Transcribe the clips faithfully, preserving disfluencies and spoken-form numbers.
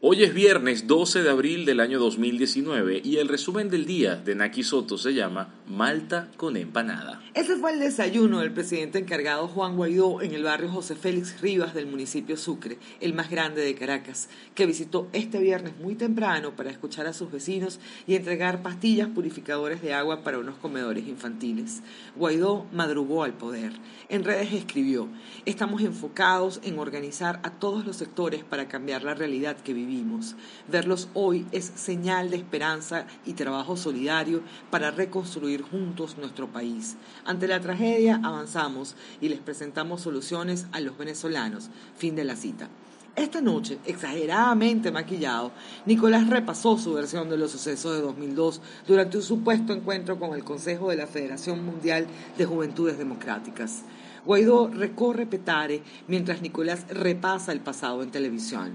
Hoy es viernes doce de abril del año dos mil diecinueve y el resumen del día de Naki Soto se llama Malta con empanada. Ese fue el desayuno del presidente encargado Juan Guaidó en el barrio José Félix Rivas del municipio Sucre, el más grande de Caracas, que visitó este viernes muy temprano para escuchar a sus vecinos y entregar pastillas purificadoras de agua para unos comedores infantiles. Guaidó madrugó al poder. En redes escribió: "Estamos enfocados en organizar a todos los sectores para cambiar la realidad que vivimos. Vivimos. Verlos hoy es señal de esperanza y trabajo solidario para reconstruir juntos nuestro país. Ante la tragedia avanzamos y les presentamos soluciones a los venezolanos". Fin de la cita. Esta noche, exageradamente maquillado, Nicolás repasó su versión de los sucesos de dos mil dos durante un supuesto encuentro con el Consejo de la Federación Mundial de Juventudes Democráticas. Guaidó recorre Petare mientras Nicolás repasa el pasado en televisión.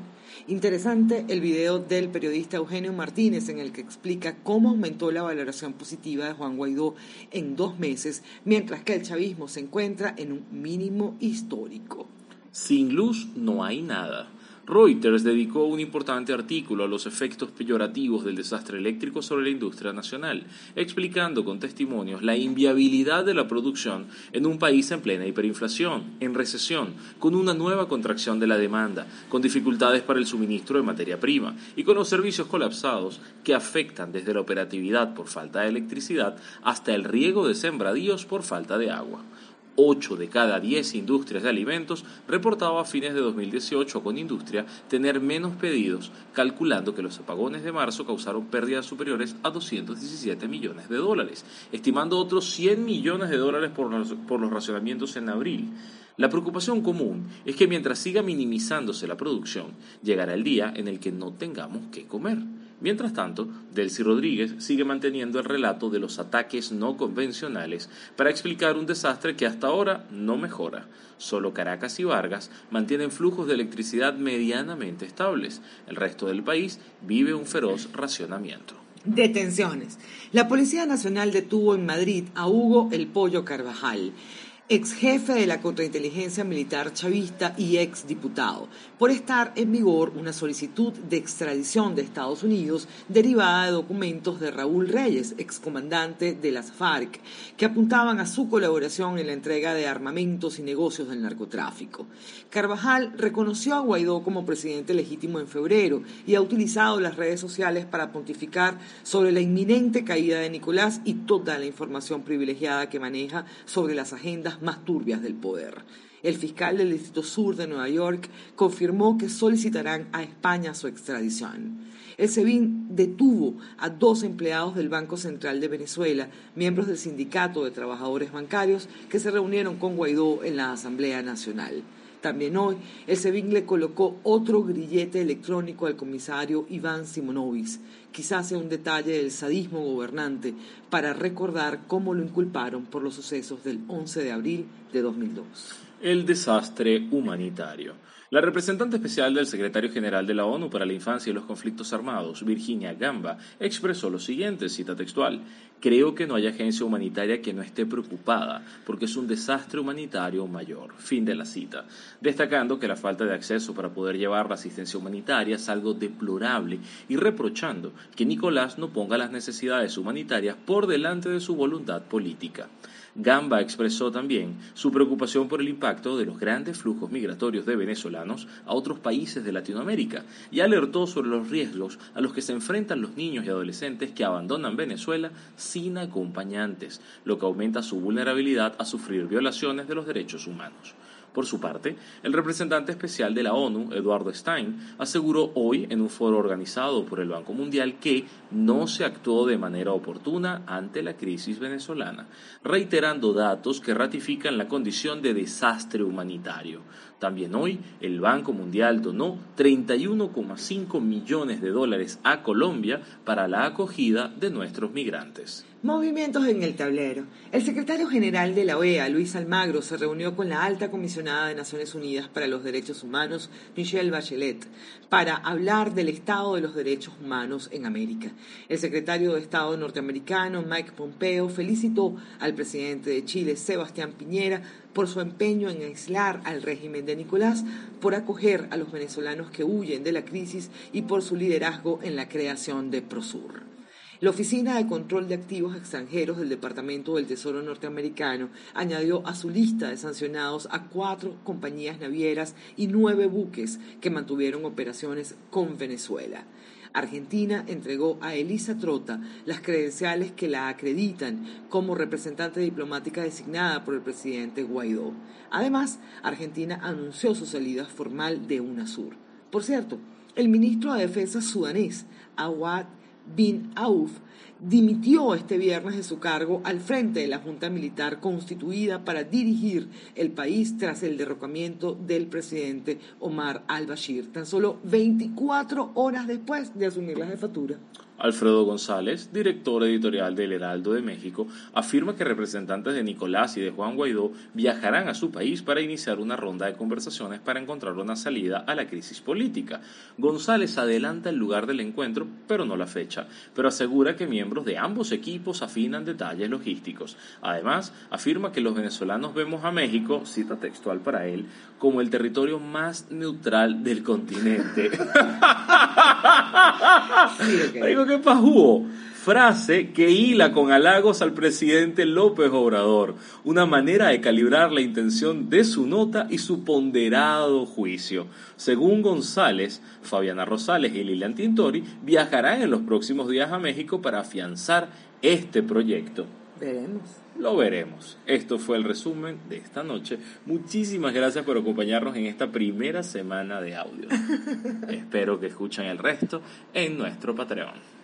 Interesante el video del periodista Eugenio Martínez en el que explica cómo aumentó la valoración positiva de Juan Guaidó en dos meses, mientras que el chavismo se encuentra en un mínimo histórico. Sin luz no hay nada. Reuters dedicó un importante artículo a los efectos peyorativos del desastre eléctrico sobre la industria nacional, explicando con testimonios la inviabilidad de la producción en un país en plena hiperinflación, en recesión, con una nueva contracción de la demanda, con dificultades para el suministro de materia prima y con los servicios colapsados que afectan desde la operatividad por falta de electricidad hasta el riego de sembradíos por falta de agua. Ocho de cada diez industrias de alimentos reportaba a fines de dos mil dieciocho con industria tener menos pedidos, calculando que los apagones de marzo causaron pérdidas superiores a doscientos diecisiete millones de dólares, estimando otros cien millones de dólares por los, por los racionamientos en abril. La preocupación común es que mientras siga minimizándose la producción, llegará el día en el que no tengamos qué comer. Mientras tanto, Delcy Rodríguez sigue manteniendo el relato de los ataques no convencionales para explicar un desastre que hasta ahora no mejora. Solo Caracas y Vargas mantienen flujos de electricidad medianamente estables. El resto del país vive un feroz racionamiento. Detenciones. La Policía Nacional detuvo en Madrid a Hugo "el Pollo" Carvajal, ex jefe de la contrainteligencia militar chavista y ex diputado, por estar en vigor una solicitud de extradición de Estados Unidos derivada de documentos de Raúl Reyes, excomandante de las FARC, que apuntaban a su colaboración en la entrega de armamentos y negocios del narcotráfico. Carvajal reconoció a Guaidó como presidente legítimo en febrero y ha utilizado las redes sociales para pontificar sobre la inminente caída de Nicolás y toda la información privilegiada que maneja sobre las agendas más turbias del poder. El fiscal del Distrito Sur de Nueva York confirmó que solicitarán a España su extradición. El SEBIN detuvo a dos empleados del Banco Central de Venezuela, miembros del Sindicato de Trabajadores Bancarios, que se reunieron con Guaidó en la Asamblea Nacional. También hoy, el SEBIN le colocó otro grillete electrónico al comisario Iván Simonovis, quizás sea un detalle del sadismo gobernante, para recordar cómo lo inculparon por los sucesos del once de abril de dos mil dos. El desastre humanitario. La representante especial del secretario general de la ONU para la Infancia y los Conflictos Armados, Virginia Gamba, expresó lo siguiente, cita textual: "Creo que no hay agencia humanitaria que no esté preocupada, porque es un desastre humanitario mayor". Fin de la cita. Destacando que la falta de acceso para poder llevar la asistencia humanitaria es algo deplorable y reprochando que Nicolás no ponga las necesidades humanitarias por delante de su voluntad política. Gamba expresó también su preocupación por el impacto de los grandes flujos migratorios de venezolanos a otros países de Latinoamérica y alertó sobre los riesgos a los que se enfrentan los niños y adolescentes que abandonan Venezuela sin acompañantes, lo que aumenta su vulnerabilidad a sufrir violaciones de los derechos humanos. Por su parte, el representante especial de la ONU, Eduardo Stein, aseguró hoy en un foro organizado por el Banco Mundial que no se actuó de manera oportuna ante la crisis venezolana, reiterando datos que ratifican la condición de desastre humanitario. También hoy, el Banco Mundial donó treinta y uno coma cinco millones de dólares a Colombia para la acogida de nuestros migrantes. Movimientos en el tablero. El secretario general de la O E A, Luis Almagro, se reunió con la alta comisionada de Naciones Unidas para los Derechos Humanos, Michelle Bachelet, para hablar del estado de los derechos humanos en América. El secretario de Estado norteamericano, Mike Pompeo, felicitó al presidente de Chile, Sebastián Piñera, por su empeño en aislar al régimen de Nicolás, por acoger a los venezolanos que huyen de la crisis y por su liderazgo en la creación de Prosur. La Oficina de Control de Activos Extranjeros del Departamento del Tesoro norteamericano añadió a su lista de sancionados a cuatro compañías navieras y nueve buques que mantuvieron operaciones con Venezuela. Argentina entregó a Elisa Trotta las credenciales que la acreditan como representante diplomática designada por el presidente Guaidó. Además, Argentina anunció su salida formal de UNASUR. Por cierto, el ministro de Defensa sudanés, Awad Bin Auf, dimitió este viernes de su cargo al frente de la Junta Militar constituida para dirigir el país tras el derrocamiento del presidente Omar al-Bashir, tan solo veinticuatro horas después de asumir la jefatura. Alfredo González, director editorial del Heraldo de México, afirma que representantes de Nicolás y de Juan Guaidó viajarán a su país para iniciar una ronda de conversaciones para encontrar una salida a la crisis política. González adelanta el lugar del encuentro, pero no la fecha, pero asegura que miembros de ambos equipos afinan detalles logísticos. Además, afirma que los venezolanos vemos a México, cita textual para él, como el territorio más neutral del continente. Sí, okay. ¿Qué pasó? Frase que hila con halagos al presidente López Obrador, una manera de calibrar la intención de su nota y su ponderado juicio. Según González, Fabiana Rosales y Lilian Tintori viajarán en los próximos días a México para afianzar este proyecto. Veremos. Lo veremos. Esto fue el resumen de esta noche. Muchísimas gracias por acompañarnos en esta primera semana de audio. Espero que escuchen el resto en nuestro Patreon.